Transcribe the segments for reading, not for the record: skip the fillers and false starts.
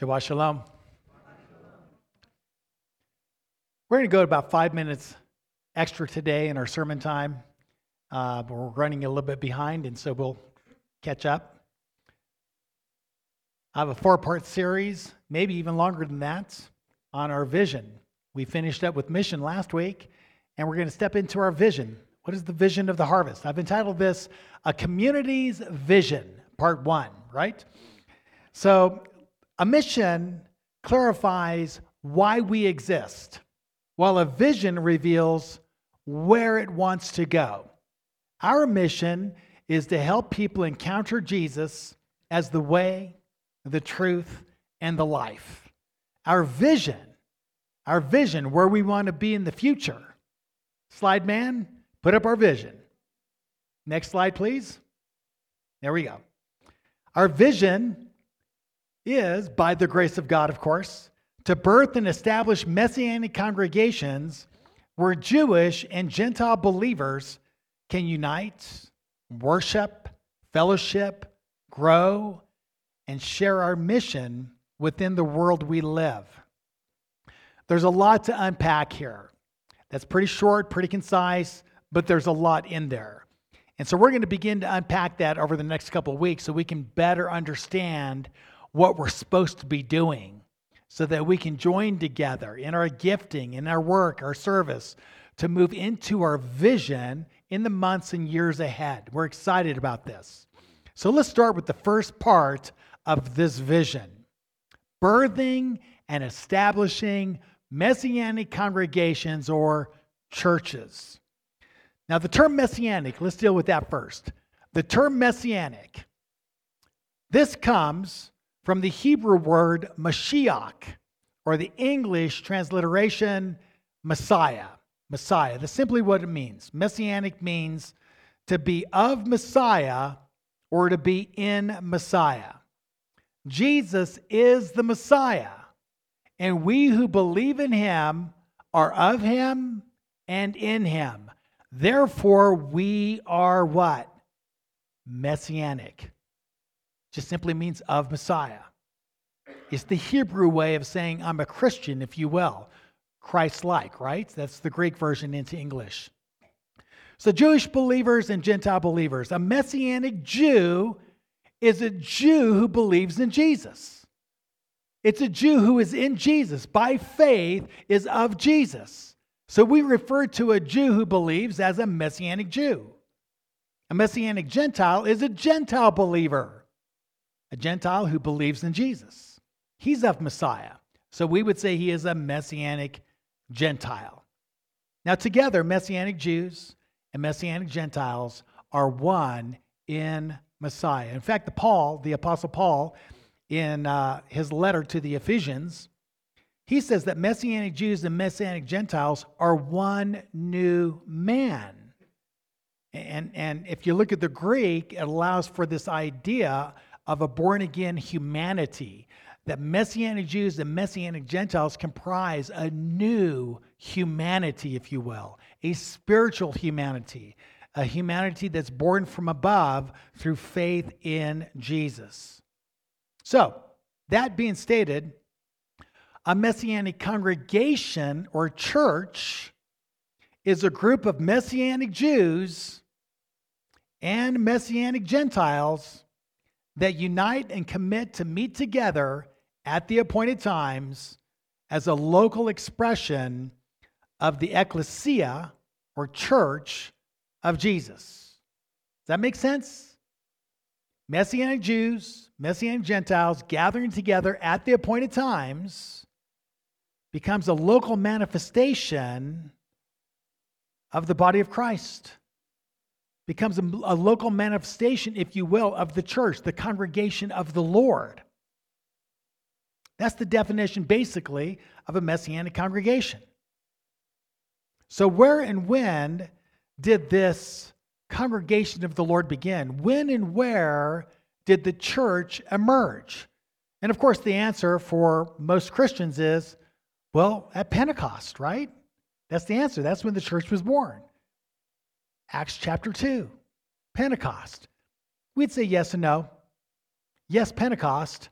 Shabbat shalom. We're going to go about 5 minutes extra today in our sermon time, but we're running a little bit behind, and so we'll catch up. I have a four-part series, maybe even longer than that, on our vision. We finished up with mission last week, and we're going to step into our vision. What is the vision of the harvest? I've entitled this, A Community's Vision, Part 1, right? So, a mission clarifies why we exist, while a vision reveals where it wants to go. Our mission is to help people encounter Jesus as the way, the truth, and the life. Our vision, where we want to be in the future. Slide man, put up our vision. Next slide, please. There we go. Our vision is, by the grace of God, of course, to birth and establish Messianic congregations where Jewish and Gentile believers can unite, worship, fellowship, grow, and share our mission within the world we live. There's a lot to unpack here. That's pretty short, pretty concise, but there's a lot in there. And so we're going to begin to unpack that over the next couple of weeks so we can better understand what we're supposed to be doing so that we can join together in our gifting, in our work, our service, to move into our vision in the months and years ahead. We're excited about this. So let's start with the first part of this vision. Birthing and establishing Messianic congregations or churches. Now the term Messianic, let's deal with that first. The term Messianic, this comes from the Hebrew word Mashiach, or the English transliteration Messiah. Messiah, that's simply what it means. Messianic means to be of Messiah or to be in Messiah. Jesus is the Messiah, and we who believe in him are of him and in him. Therefore, we are what? Messianic. Just simply means of Messiah. It's the Hebrew way of saying I'm a Christian, if you will. Christ-like, right? That's the Greek version into English. So Jewish believers and Gentile believers. A Messianic Jew is a Jew who believes in Jesus. It's a Jew who is in Jesus, by faith is of Jesus. So we refer to a Jew who believes as a Messianic Jew. A Messianic Gentile is a Gentile believer. A Gentile who believes in Jesus. He's of Messiah. So we would say he is a Messianic Gentile. Now together, Messianic Jews and Messianic Gentiles are one in Messiah. In fact, the Apostle Paul, in his letter to the Ephesians, he says that Messianic Jews and Messianic Gentiles are one new man. And if you look at the Greek, it allows for this idea of a born-again humanity, that Messianic Jews and Messianic Gentiles comprise a new humanity, if you will, a spiritual humanity, a humanity that's born from above through faith in Jesus. So, that being stated, a Messianic congregation or church is a group of Messianic Jews and Messianic Gentiles that unite and commit to meet together at the appointed times as a local expression of the ecclesia, or church, of Jesus. Does that make sense? Messianic Jews, Messianic Gentiles gathering together at the appointed times becomes a local manifestation of the body of Christ. Becomes a local manifestation, if you will, of the church, the congregation of the Lord. That's the definition, basically, of a Messianic congregation. So where and when did this congregation of the Lord begin? When and where did the church emerge? And of course, the answer for most Christians is, well, at Pentecost, right? That's the answer. That's when the church was born. Acts chapter 2, Pentecost. We'd say yes and no. Yes, Pentecost,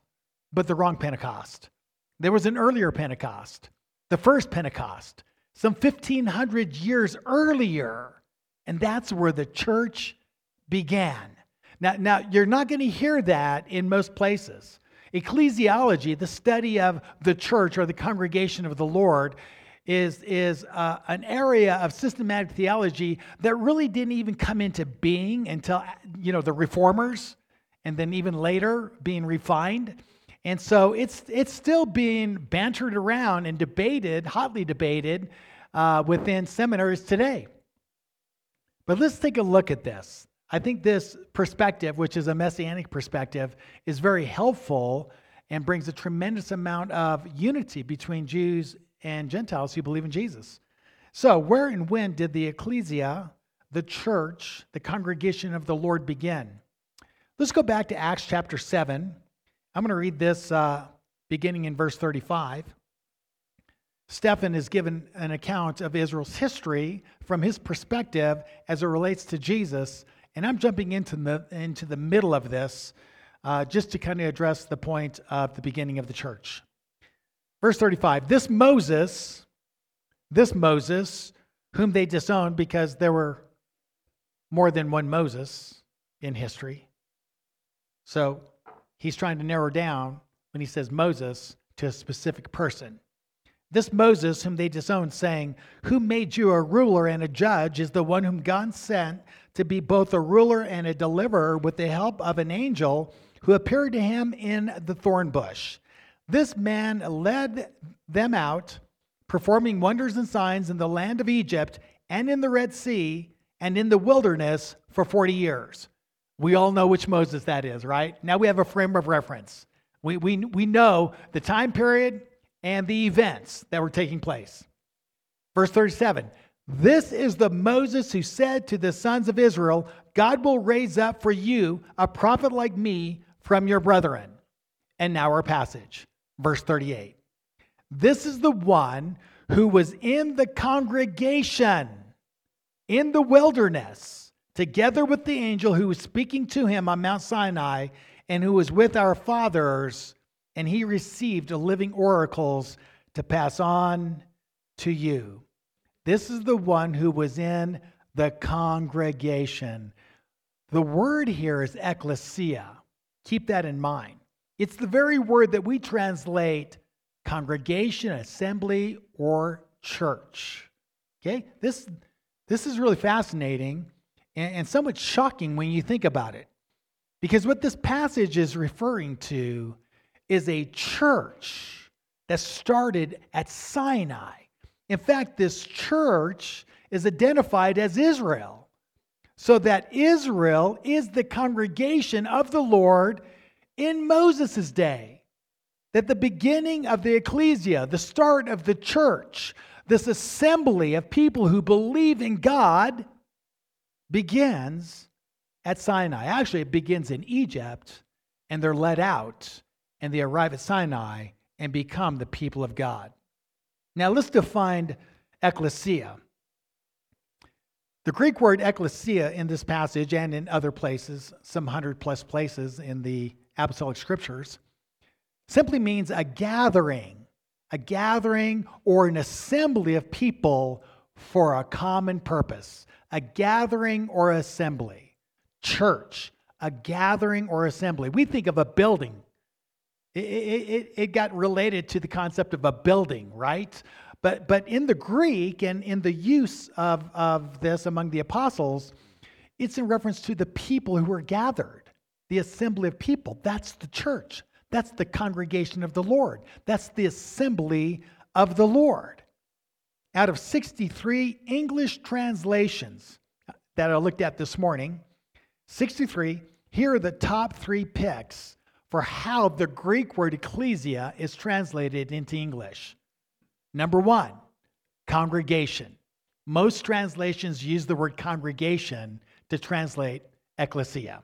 but the wrong Pentecost. There was an earlier Pentecost, the first Pentecost, some 1,500 years earlier, and that's where the church began. Now you're not going to hear that in most places. Ecclesiology, the study of the church or the congregation of the Lord, is an area of systematic theology that really didn't even come into being until, the Reformers, and then even later being refined. And so it's still being bantered around and debated, hotly debated, within seminaries today. But let's take a look at this. I think this perspective, which is a Messianic perspective, is very helpful and brings a tremendous amount of unity between Jews and Gentiles who believe in Jesus. So where and when did the ecclesia, the church, the congregation of the Lord begin? Let's go back to Acts chapter 7. I'm going to read this beginning in verse 35. Stephen is given an account of Israel's history from his perspective as it relates to Jesus. And I'm jumping into the middle of this just to kind of address the point of the beginning of the church. Verse 35, this Moses, whom they disowned because there were more than one Moses in history. So he's trying to narrow down when he says Moses to a specific person. This Moses, whom they disowned, saying, "Who made you a ruler and a judge is the one whom God sent to be both a ruler and a deliverer with the help of an angel who appeared to him in the thorn bush. This man led them out, performing wonders and signs in the land of Egypt and in the Red Sea and in the wilderness for 40 years. We all know which Moses that is, right? Now we have a frame of reference. We know the time period and the events that were taking place. Verse 37, "This is the Moses who said to the sons of Israel, 'God will raise up for you a prophet like me from your brethren.'" And now our passage. Verse 38, "This is the one who was in the congregation in the wilderness, together with the angel who was speaking to him on Mount Sinai and who was with our fathers, and he received living oracles to pass on to you." This is the one who was in the congregation. The word here is ecclesia. Keep that in mind. It's the very word that we translate congregation, assembly, or church. Okay? This is really fascinating and somewhat shocking when you think about it. Because what this passage is referring to is a church that started at Sinai. In fact, this church is identified as Israel. So that Israel is the congregation of the Lord in Moses' day, that the beginning of the ecclesia, the start of the church, this assembly of people who believe in God begins at Sinai. Actually, it begins in Egypt, and they're led out, and they arrive at Sinai and become the people of God. Now, let's define ecclesia. The Greek word ecclesia in this passage and in other places, some 100+ places in the Apostolic Scriptures, simply means a gathering or an assembly of people for a common purpose, a gathering or assembly. Church, a gathering or assembly. We think of a building. It got related to the concept of a building, right? But in the Greek and in the use of this among the apostles, it's in reference to the people who were gathered. The assembly of people, that's the church. That's the congregation of the Lord. That's the assembly of the Lord. Out of 63 English translations that I looked at this morning, 63, here are the top three picks for how the Greek word ecclesia is translated into English. Number one, congregation. Most translations use the word congregation to translate ecclesia.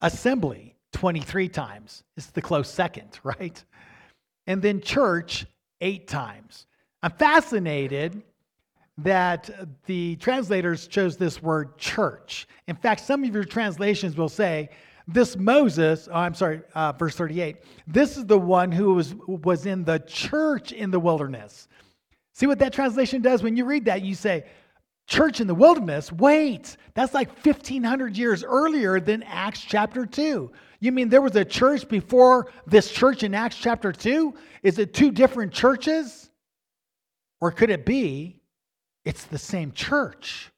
Assembly, 23 times. It's the close second, right? And then church, 8 times. I'm fascinated that the translators chose this word church. In fact, some of your translations will say This Moses, verse 38, this is the one who was in the church in the wilderness. See what that translation does? When you read that, you say, church in the wilderness? Wait, that's like 1,500 years earlier than Acts chapter 2. You mean there was a church before this church in Acts chapter 2? Is it two different churches? Or could it be it's the same church?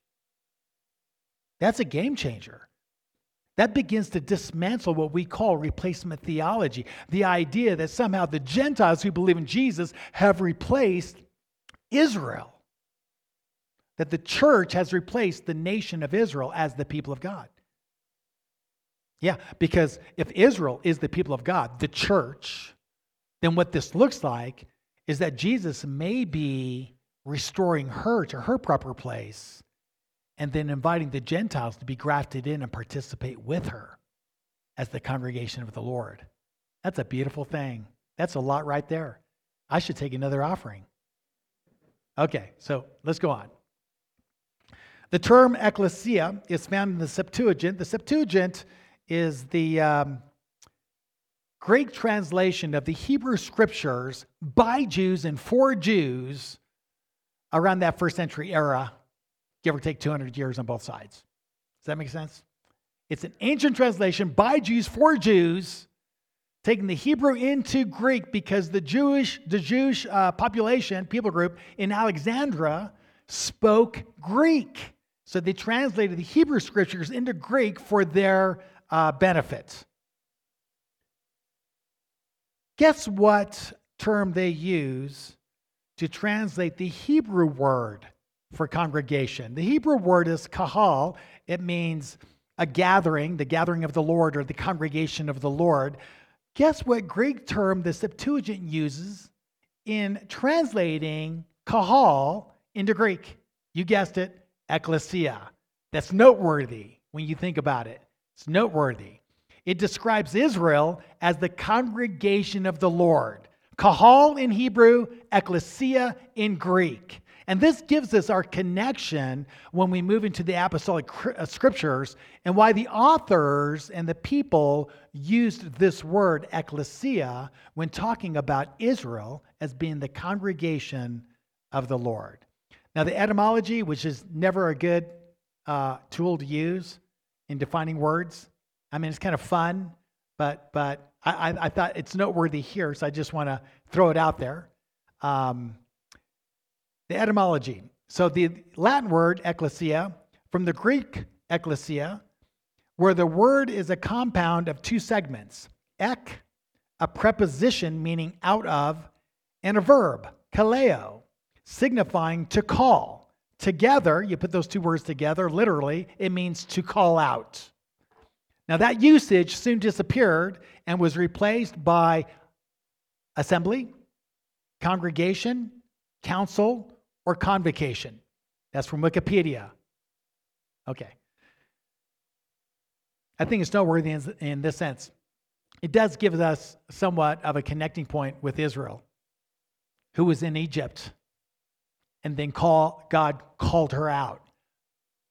That's a game changer. That begins to dismantle what we call replacement theology, the idea that somehow the Gentiles who believe in Jesus have replaced Israel, that the church has replaced the nation of Israel as the people of God. Yeah, because if Israel is the people of God, the church, then what this looks like is that Jesus may be restoring her to her proper place, and then inviting the Gentiles to be grafted in and participate with her as the congregation of the Lord. That's a beautiful thing. That's a lot right there. I should take another offering. Okay, so let's go on. The term ecclesia is found in the Septuagint. The Septuagint is the Greek translation of the Hebrew scriptures by Jews and for Jews around that first century era, give or take 200 years on both sides. Does that make sense? It's an ancient translation by Jews for Jews, taking the Hebrew into Greek because the Jewish population, people group in Alexandria spoke Greek. So they translated the Hebrew scriptures into Greek for their benefit. Guess what term they use to translate the Hebrew word for congregation? The Hebrew word is kahal. It means a gathering, the gathering of the Lord or the congregation of the Lord. Guess what Greek term the Septuagint uses in translating kahal into Greek? You guessed it, ecclesia. That's noteworthy when you think about it. It's noteworthy. It describes Israel as the congregation of the Lord. Kahal in Hebrew, ecclesia in Greek. And this gives us our connection when we move into the apostolic scriptures and why the authors and the people used this word ecclesia when talking about Israel as being the congregation of the Lord. Now, the etymology, which is never a good tool to use in defining words. I mean, it's kind of fun, but I thought it's noteworthy here, so I just want to throw it out there. The etymology. So the Latin word ecclesia from the Greek ekklesia, where the word is a compound of two segments. Ek, a preposition meaning out of, and a verb, kaleo, signifying to call. Together, you put those two words together, literally, it means to call out. Now that usage soon disappeared and was replaced by assembly, congregation, council, or convocation. That's from Wikipedia. Okay. I think it's noteworthy in this sense. It does give us somewhat of a connecting point with Israel, who was in Egypt, and then God called her out.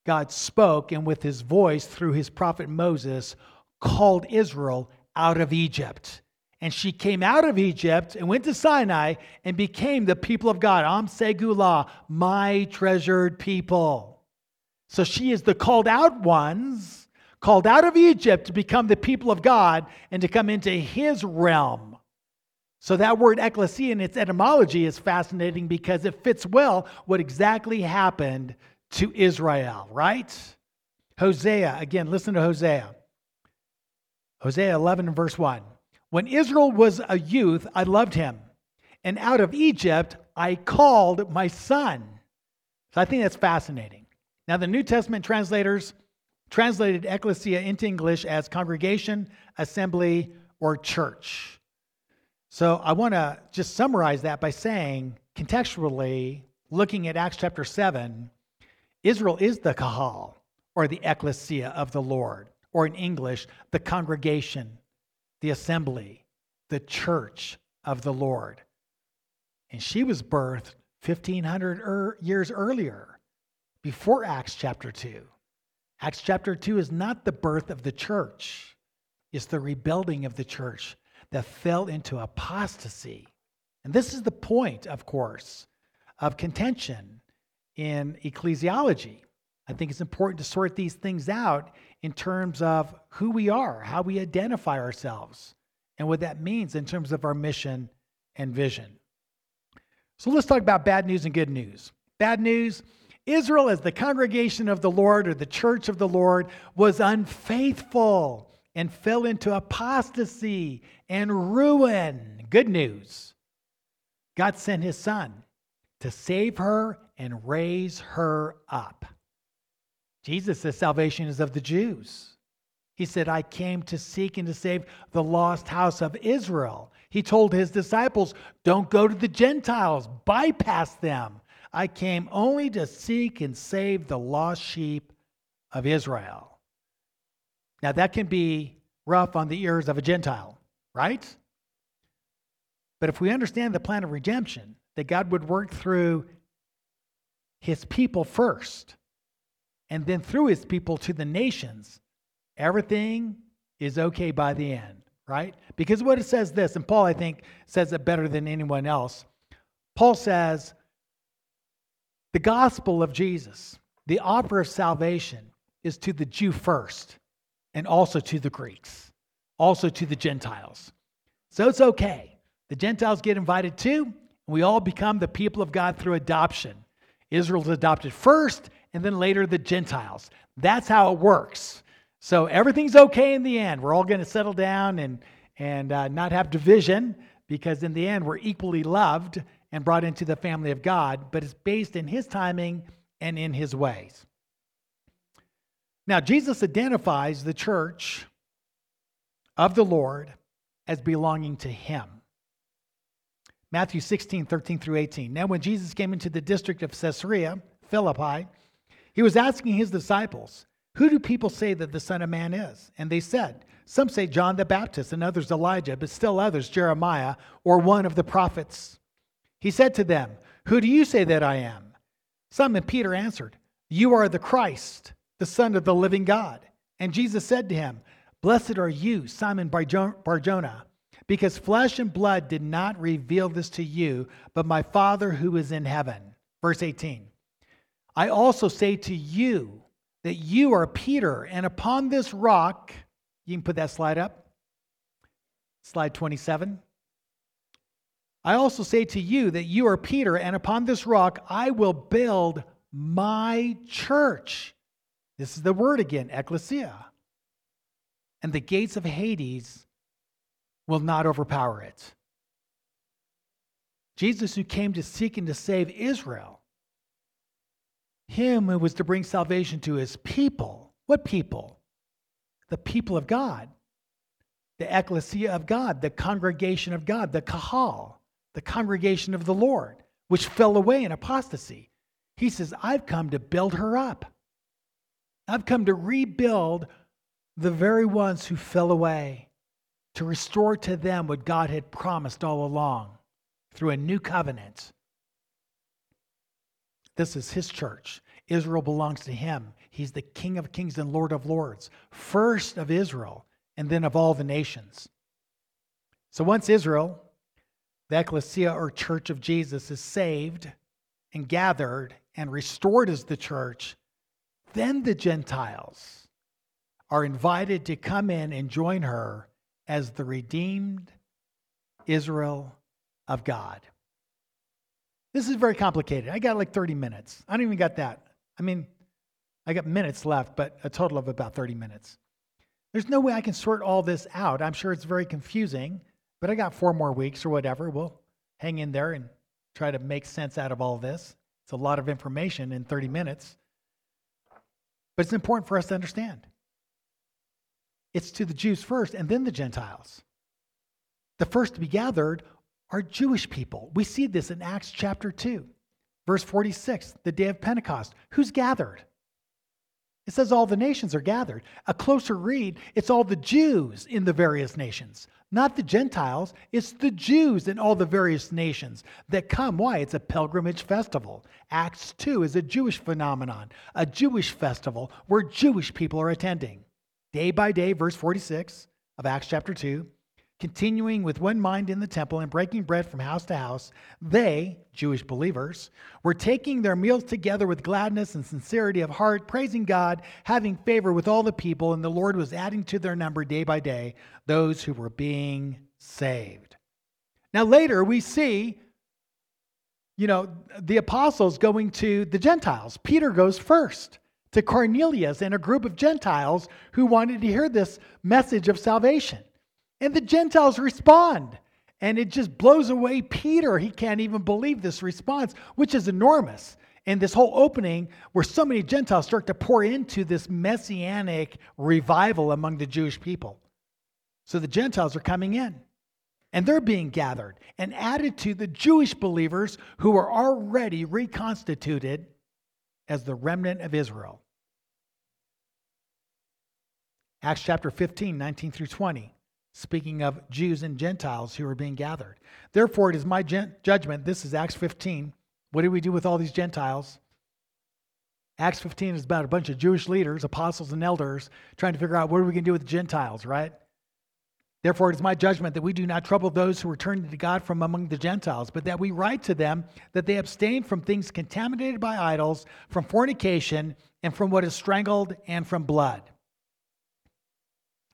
God spoke, and with his voice through his prophet Moses, called Israel out of Egypt. And she came out of Egypt and went to Sinai and became the people of God. Am Segula, my treasured people. So she is the called out ones, called out of Egypt to become the people of God and to come into his realm. So that word ecclesia in its etymology is fascinating because it fits well what exactly happened to Israel, right? Hosea, again, listen to Hosea. Hosea 11 and verse 1. When Israel was a youth, I loved him, and out of Egypt I called my son. So I think that's fascinating. Now the New Testament translators translated ecclesia into English as congregation, assembly, or church. So I want to just summarize that by saying, contextually, looking at Acts chapter 7, Israel is the kahal, or the ecclesia of the Lord, or in English, the congregation, the assembly, the church of the Lord. And she was birthed 1,500 years earlier, before Acts chapter 2. Acts chapter 2 is not the birth of the church. It's the rebuilding of the church that fell into apostasy. And this is the point, of course, of contention in ecclesiology. I think it's important to sort these things out in terms of who we are, how we identify ourselves, and what that means in terms of our mission and vision. So let's talk about bad news and good news. Bad news: Israel, as the congregation of the Lord or the church of the Lord, was unfaithful and fell into apostasy and ruin. Good news: God sent his son to save her and raise her up. Jesus says salvation is of the Jews. He said, I came to seek and to save the lost house of Israel. He told his disciples, don't go to the Gentiles, bypass them. I came only to seek and save the lost sheep of Israel. Now that can be rough on the ears of a Gentile, right? But if we understand the plan of redemption, that God would work through his people first, and then through his people to the nations, everything is okay by the end, right? Because what it says this, and Paul, I think, says it better than anyone else. Paul says, the gospel of Jesus, the offer of salvation, is to the Jew first, and also to the Greeks, also to the Gentiles. So it's okay. The Gentiles get invited too, and we all become the people of God through adoption. Israel's adopted first, and then later the Gentiles. That's how it works. So everything's okay in the end. We're all going to settle down and not have division, because in the end we're equally loved and brought into the family of God, but it's based in his timing and in his ways. Now, Jesus identifies the church of the Lord as belonging to him. Matthew 16:13 through 18. Now, when Jesus came into the district of Caesarea Philippi, he was asking his disciples, who do people say that the Son of Man is? And they said, some say John the Baptist, and others Elijah, but still others Jeremiah, or one of the prophets. He said to them, who do you say that I am? Simon Peter answered, you are the Christ, the Son of the living God. And Jesus said to him, blessed are you, Simon Bar-Jonah, because flesh and blood did not reveal this to you, but my Father who is in heaven. Verse 18. I also say to you that you are Peter, and upon this rock, you can put that slide up, slide 27. I also say to you that you are Peter, and upon this rock, I will build my church. This is the word again, ecclesia. And the gates of Hades will not overpower it. Jesus, who came to seek and to save Israel, him who was to bring salvation to his people. What people? The people of God. The ecclesia of God. The congregation of God. The kahal. The congregation of the Lord, which fell away in apostasy. He says, I've come to build her up. I've come to rebuild the very ones who fell away, to restore to them what God had promised all along through a new covenant. This is his church. Israel belongs to him. He's the King of kings and Lord of lords, first of Israel and then of all the nations. So once Israel, the ecclesia or church of Jesus, is saved and gathered and restored as the church, then the Gentiles are invited to come in and join her as the redeemed Israel of God. This is very complicated. I got like 30 minutes. I don't even got that. I mean, I got minutes left, but a total of about 30 minutes. There's no way I can sort all this out. I'm sure it's very confusing, but I got 4 more weeks or whatever. We'll hang in there and try to make sense out of all this. It's a lot of information in 30 minutes, but it's important for us to understand. It's to the Jews first and then the Gentiles. The first to be gathered are Jewish people. We see this in Acts chapter 2, verse 46, the day of Pentecost. Who's gathered? It says all the nations are gathered. A closer read, it's all the Jews in the various nations, not the Gentiles. It's the Jews in all the various nations that come. Why? It's a pilgrimage festival. Acts 2 is a Jewish phenomenon, a Jewish festival where Jewish people are attending. Day by day, verse 46, of Acts chapter 2, continuing with one mind in the temple and breaking bread from house to house, they, Jewish believers, were taking their meals together with gladness and sincerity of heart, praising God, having favor with all the people, and the Lord was adding to their number day by day those who were being saved. Now later we see, you know, the apostles going to the Gentiles. Peter goes first to Cornelius and a group of Gentiles who wanted to hear this message of salvation. And the Gentiles respond. And it just blows away Peter. He can't even believe this response, which is enormous. And this whole opening where so many Gentiles start to pour into this messianic revival among the Jewish people. So the Gentiles are coming in. And they're being gathered and added to the Jewish believers who are already reconstituted as the remnant of Israel. Acts chapter 15, 19 through 20, speaking of Jews and Gentiles who are being gathered. Therefore, it is my judgment. This is Acts 15. What do we do with all these Gentiles? Acts 15 is about a bunch of Jewish leaders, apostles, and elders trying to figure out what are we going to do with the Gentiles, right? Therefore, it is my judgment that we do not trouble those who are turning to God from among the Gentiles, but that we write to them that they abstain from things contaminated by idols, from fornication, and from what is strangled, and from blood.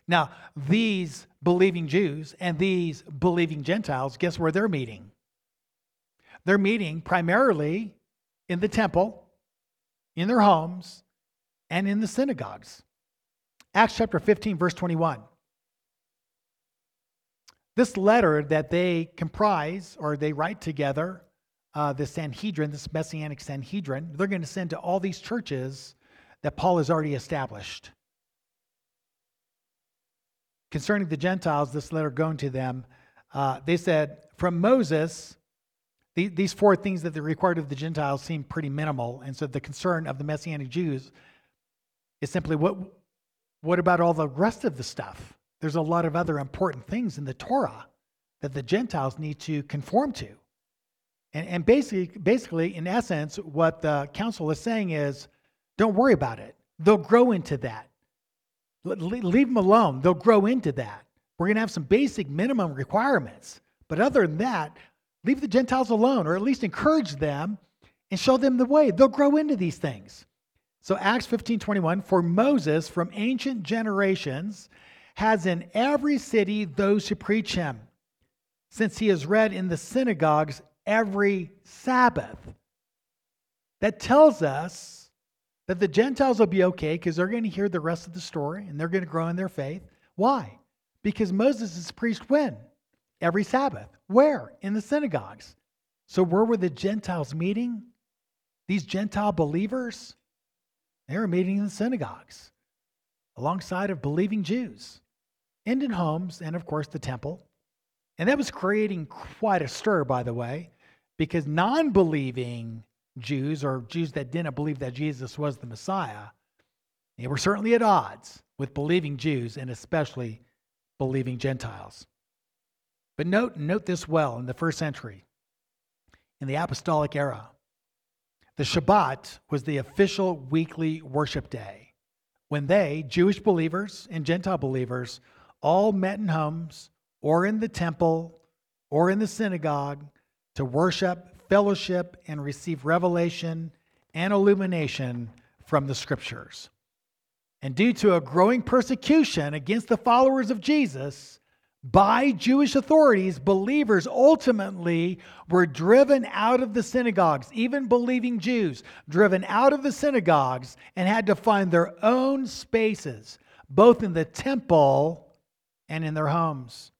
Now, these believing Jews and these believing Gentiles, guess where they're meeting? They're meeting primarily in the temple, in their homes, and in the synagogues. Acts chapter 15, verse 21. This letter that they comprise, or they write together, the Sanhedrin, this Messianic Sanhedrin, they're going to send to all these churches that Paul has already established. Concerning the Gentiles, this letter going to them, they said, from Moses, these four things that they required of the Gentiles seem pretty minimal, and so the concern of the Messianic Jews is simply, what about all the rest of the stuff? There's a lot of other important things in the Torah that the Gentiles need to conform to. And basically, in essence, what the council is saying is, don't worry about it. They'll grow into that. Leave them alone. They'll grow into that. We're going to have some basic minimum requirements. But other than that, leave the Gentiles alone, or at least encourage them and show them the way. They'll grow into these things. So Acts 15:21, for Moses from ancient generations has in every city those who preach him, since he is read in the synagogues every Sabbath. That tells us that the Gentiles will be okay because they're going to hear the rest of the story and they're going to grow in their faith. Why? Because Moses is preached when? Every Sabbath. Where? In the synagogues. So where were the Gentiles meeting? These Gentile believers? They were meeting in the synagogues, alongside of believing Jews, and in homes, and of course the temple. And that was creating quite a stir, by the way, because non-believing Jews, or Jews that didn't believe that Jesus was the Messiah, they were certainly at odds with believing Jews, and especially believing Gentiles. But note this well, in the first century, in the apostolic era, the Shabbat was the official weekly worship day, when they, Jewish believers and Gentile believers, all met in homes or in the temple or in the synagogue to worship, fellowship, and receive revelation and illumination from the Scriptures. And due to a growing persecution against the followers of Jesus by Jewish authorities, believers ultimately were driven out of the synagogues, even believing Jews, driven out of the synagogues and had to find their own spaces, both in the temple and in their homes.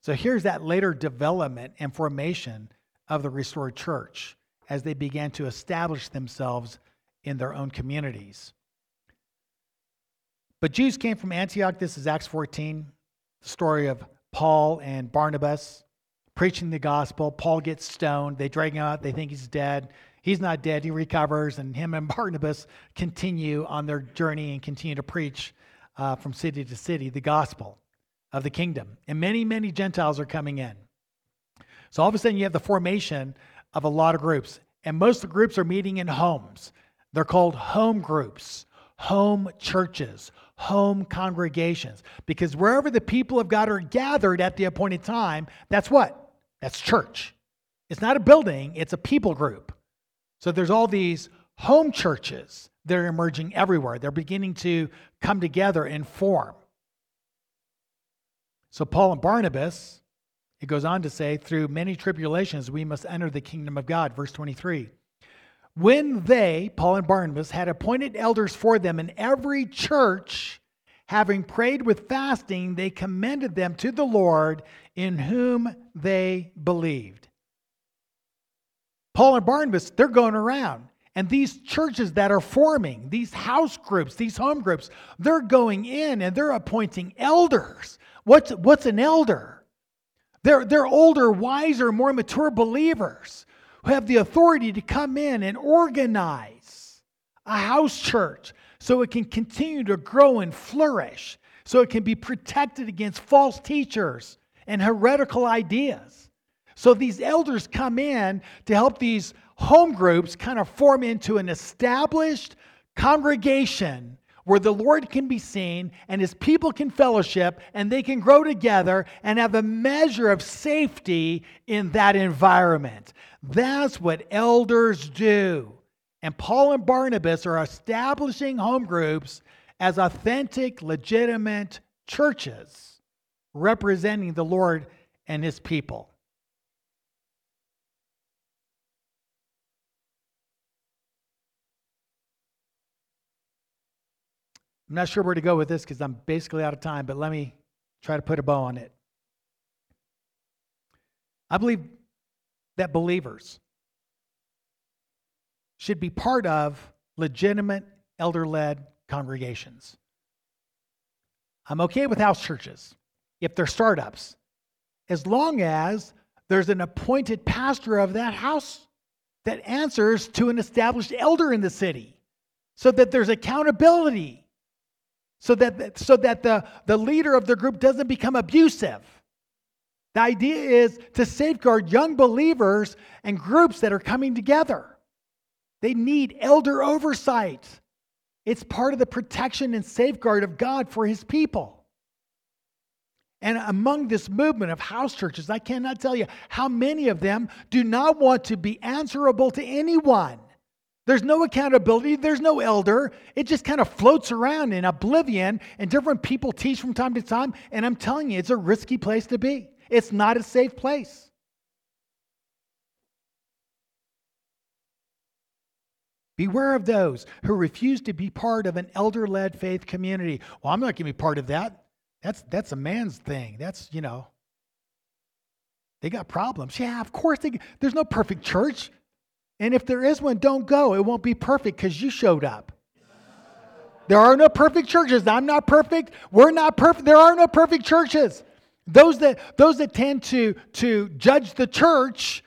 So here's that later development and formation of the restored church as they began to establish themselves in their own communities. But Jews came from Antioch. This is Acts 14. The story of Paul and Barnabas preaching the gospel. Paul gets stoned. They drag him out. They think he's dead. He's not dead. He recovers, and him and Barnabas continue on their journey and continue to preach from city to city the gospel of the kingdom. And many, many Gentiles are coming in. So all of a sudden you have the formation of a lot of groups, and most of the groups are meeting in homes. They're called home groups, home churches, home congregations. Because wherever the people of God are gathered at the appointed time, that's what? That's church. It's not a building, it's a people group. So there's all these home churches that are emerging everywhere. They're beginning to come together and form. So Paul and Barnabas, it goes on to say, through many tribulations we must enter the kingdom of God. Verse 23. When they, Paul and Barnabas, had appointed elders for them in every church, having prayed with fasting, they commended them to the Lord in whom they believed. Paul and Barnabas, they're going around. And these churches that are forming, these house groups, these home groups, they're going in and they're appointing elders. What's an elder? They're older, wiser, more mature believers who have the authority to come in and organize a house church so it can continue to grow and flourish, so it can be protected against false teachers and heretical ideas. So these elders come in to help these home groups kind of form into an established congregation where the Lord can be seen and his people can fellowship and they can grow together and have a measure of safety in that environment. That's what elders do. And Paul and Barnabas are establishing home groups as authentic, legitimate churches representing the Lord and his people. I'm not sure where to go with this because I'm basically out of time, but let me try to put a bow on it. I believe that believers should be part of legitimate elder-led congregations. I'm okay with house churches if they're startups, as long as there's an appointed pastor of that house that answers to an established elder in the city so that there's accountability. So that the leader of the group doesn't become abusive. The idea is to safeguard young believers and groups that are coming together. They need elder oversight. It's part of the protection and safeguard of God for his people. And among this movement of house churches, I cannot tell you how many of them do not want to be answerable to anyone. There's no accountability. There's no elder. It just kind of floats around in oblivion, and different people teach from time to time. And I'm telling you, it's a risky place to be. It's not a safe place. Beware of those who refuse to be part of an elder-led faith community. Well, I'm not going to be part of that. That's a man's thing. That's, you know, they got problems. Yeah, of course. There's no perfect church. And if there is one, don't go. It won't be perfect because you showed up. There are no perfect churches. I'm not perfect. We're not perfect. There are no perfect churches. Those that tend to judge the church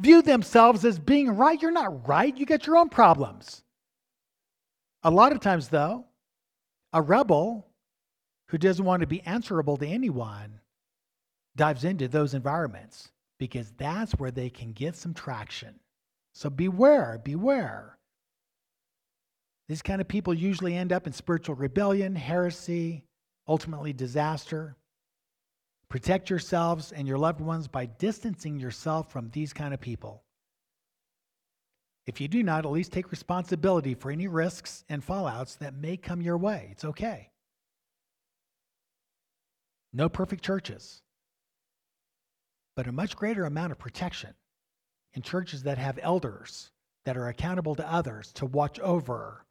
view themselves as being right. You're not right. You got your own problems. A lot of times, though, a rebel who doesn't want to be answerable to anyone dives into those environments because that's where they can get some traction. So beware. These kind of people usually end up in spiritual rebellion, heresy, ultimately disaster. Protect yourselves and your loved ones by distancing yourself from these kind of people. If you do not, at least take responsibility for any risks and fallouts that may come your way. It's okay. No perfect churches, but a much greater amount of protection. And churches that have elders that are accountable to others to watch over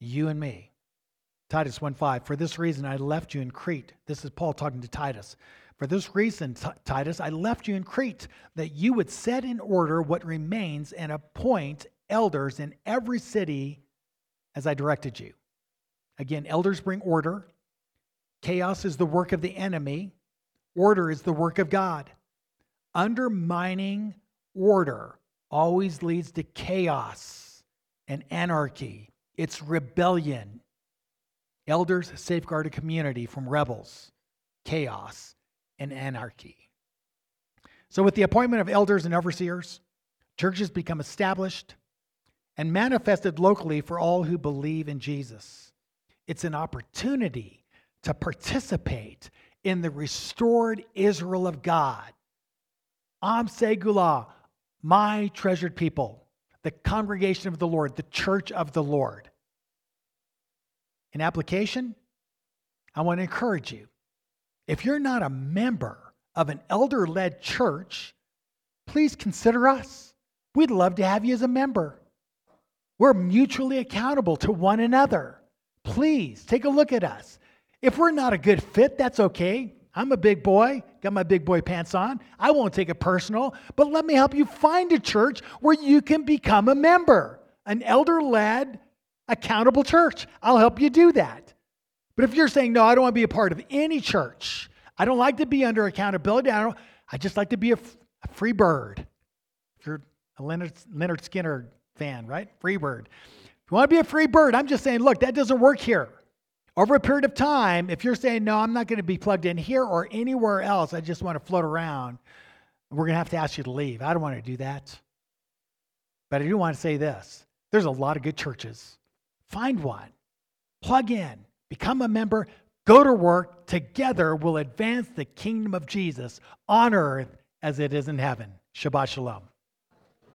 you and me. Titus 1:5, for this reason I left you in Crete. This is Paul talking to Titus. For this reason, Titus, I left you in Crete, that you would set in order what remains and appoint elders in every city as I directed you. Again, elders bring order. Chaos is the work of the enemy. Order is the work of God. Undermining order always leads to chaos and anarchy. It's rebellion. Elders safeguard a community from rebels, chaos, and anarchy. So with the appointment of elders and overseers, churches become established and manifested locally for all who believe in Jesus. It's an opportunity to participate in the restored Israel of God. Am Segula, my treasured people, the congregation of the Lord, the church of the Lord. In application, I want to encourage you. If you're not a member of an elder-led church, please consider us. We'd love to have you as a member. We're mutually accountable to one another. Please take a look at us. If we're not a good fit, that's okay. I'm a big boy, got my big boy pants on. I won't take it personal, but let me help you find a church where you can become a member, an elder-led, accountable church. I'll help you do that. But if you're saying, no, I don't want to be a part of any church, I don't like to be under accountability, I just like to be a free bird. If you're a Leonard Skinner fan, right? Free bird. If you want to be a free bird, I'm just saying, look, that doesn't work here. Over a period of time, if you're saying, no, I'm not going to be plugged in here or anywhere else, I just want to float around, we're going to have to ask you to leave. I don't want to do that. But I do want to say this. There's a lot of good churches. Find one. Plug in. Become a member. Go to work. Together we'll advance the kingdom of Jesus on earth as it is in heaven. Shabbat shalom.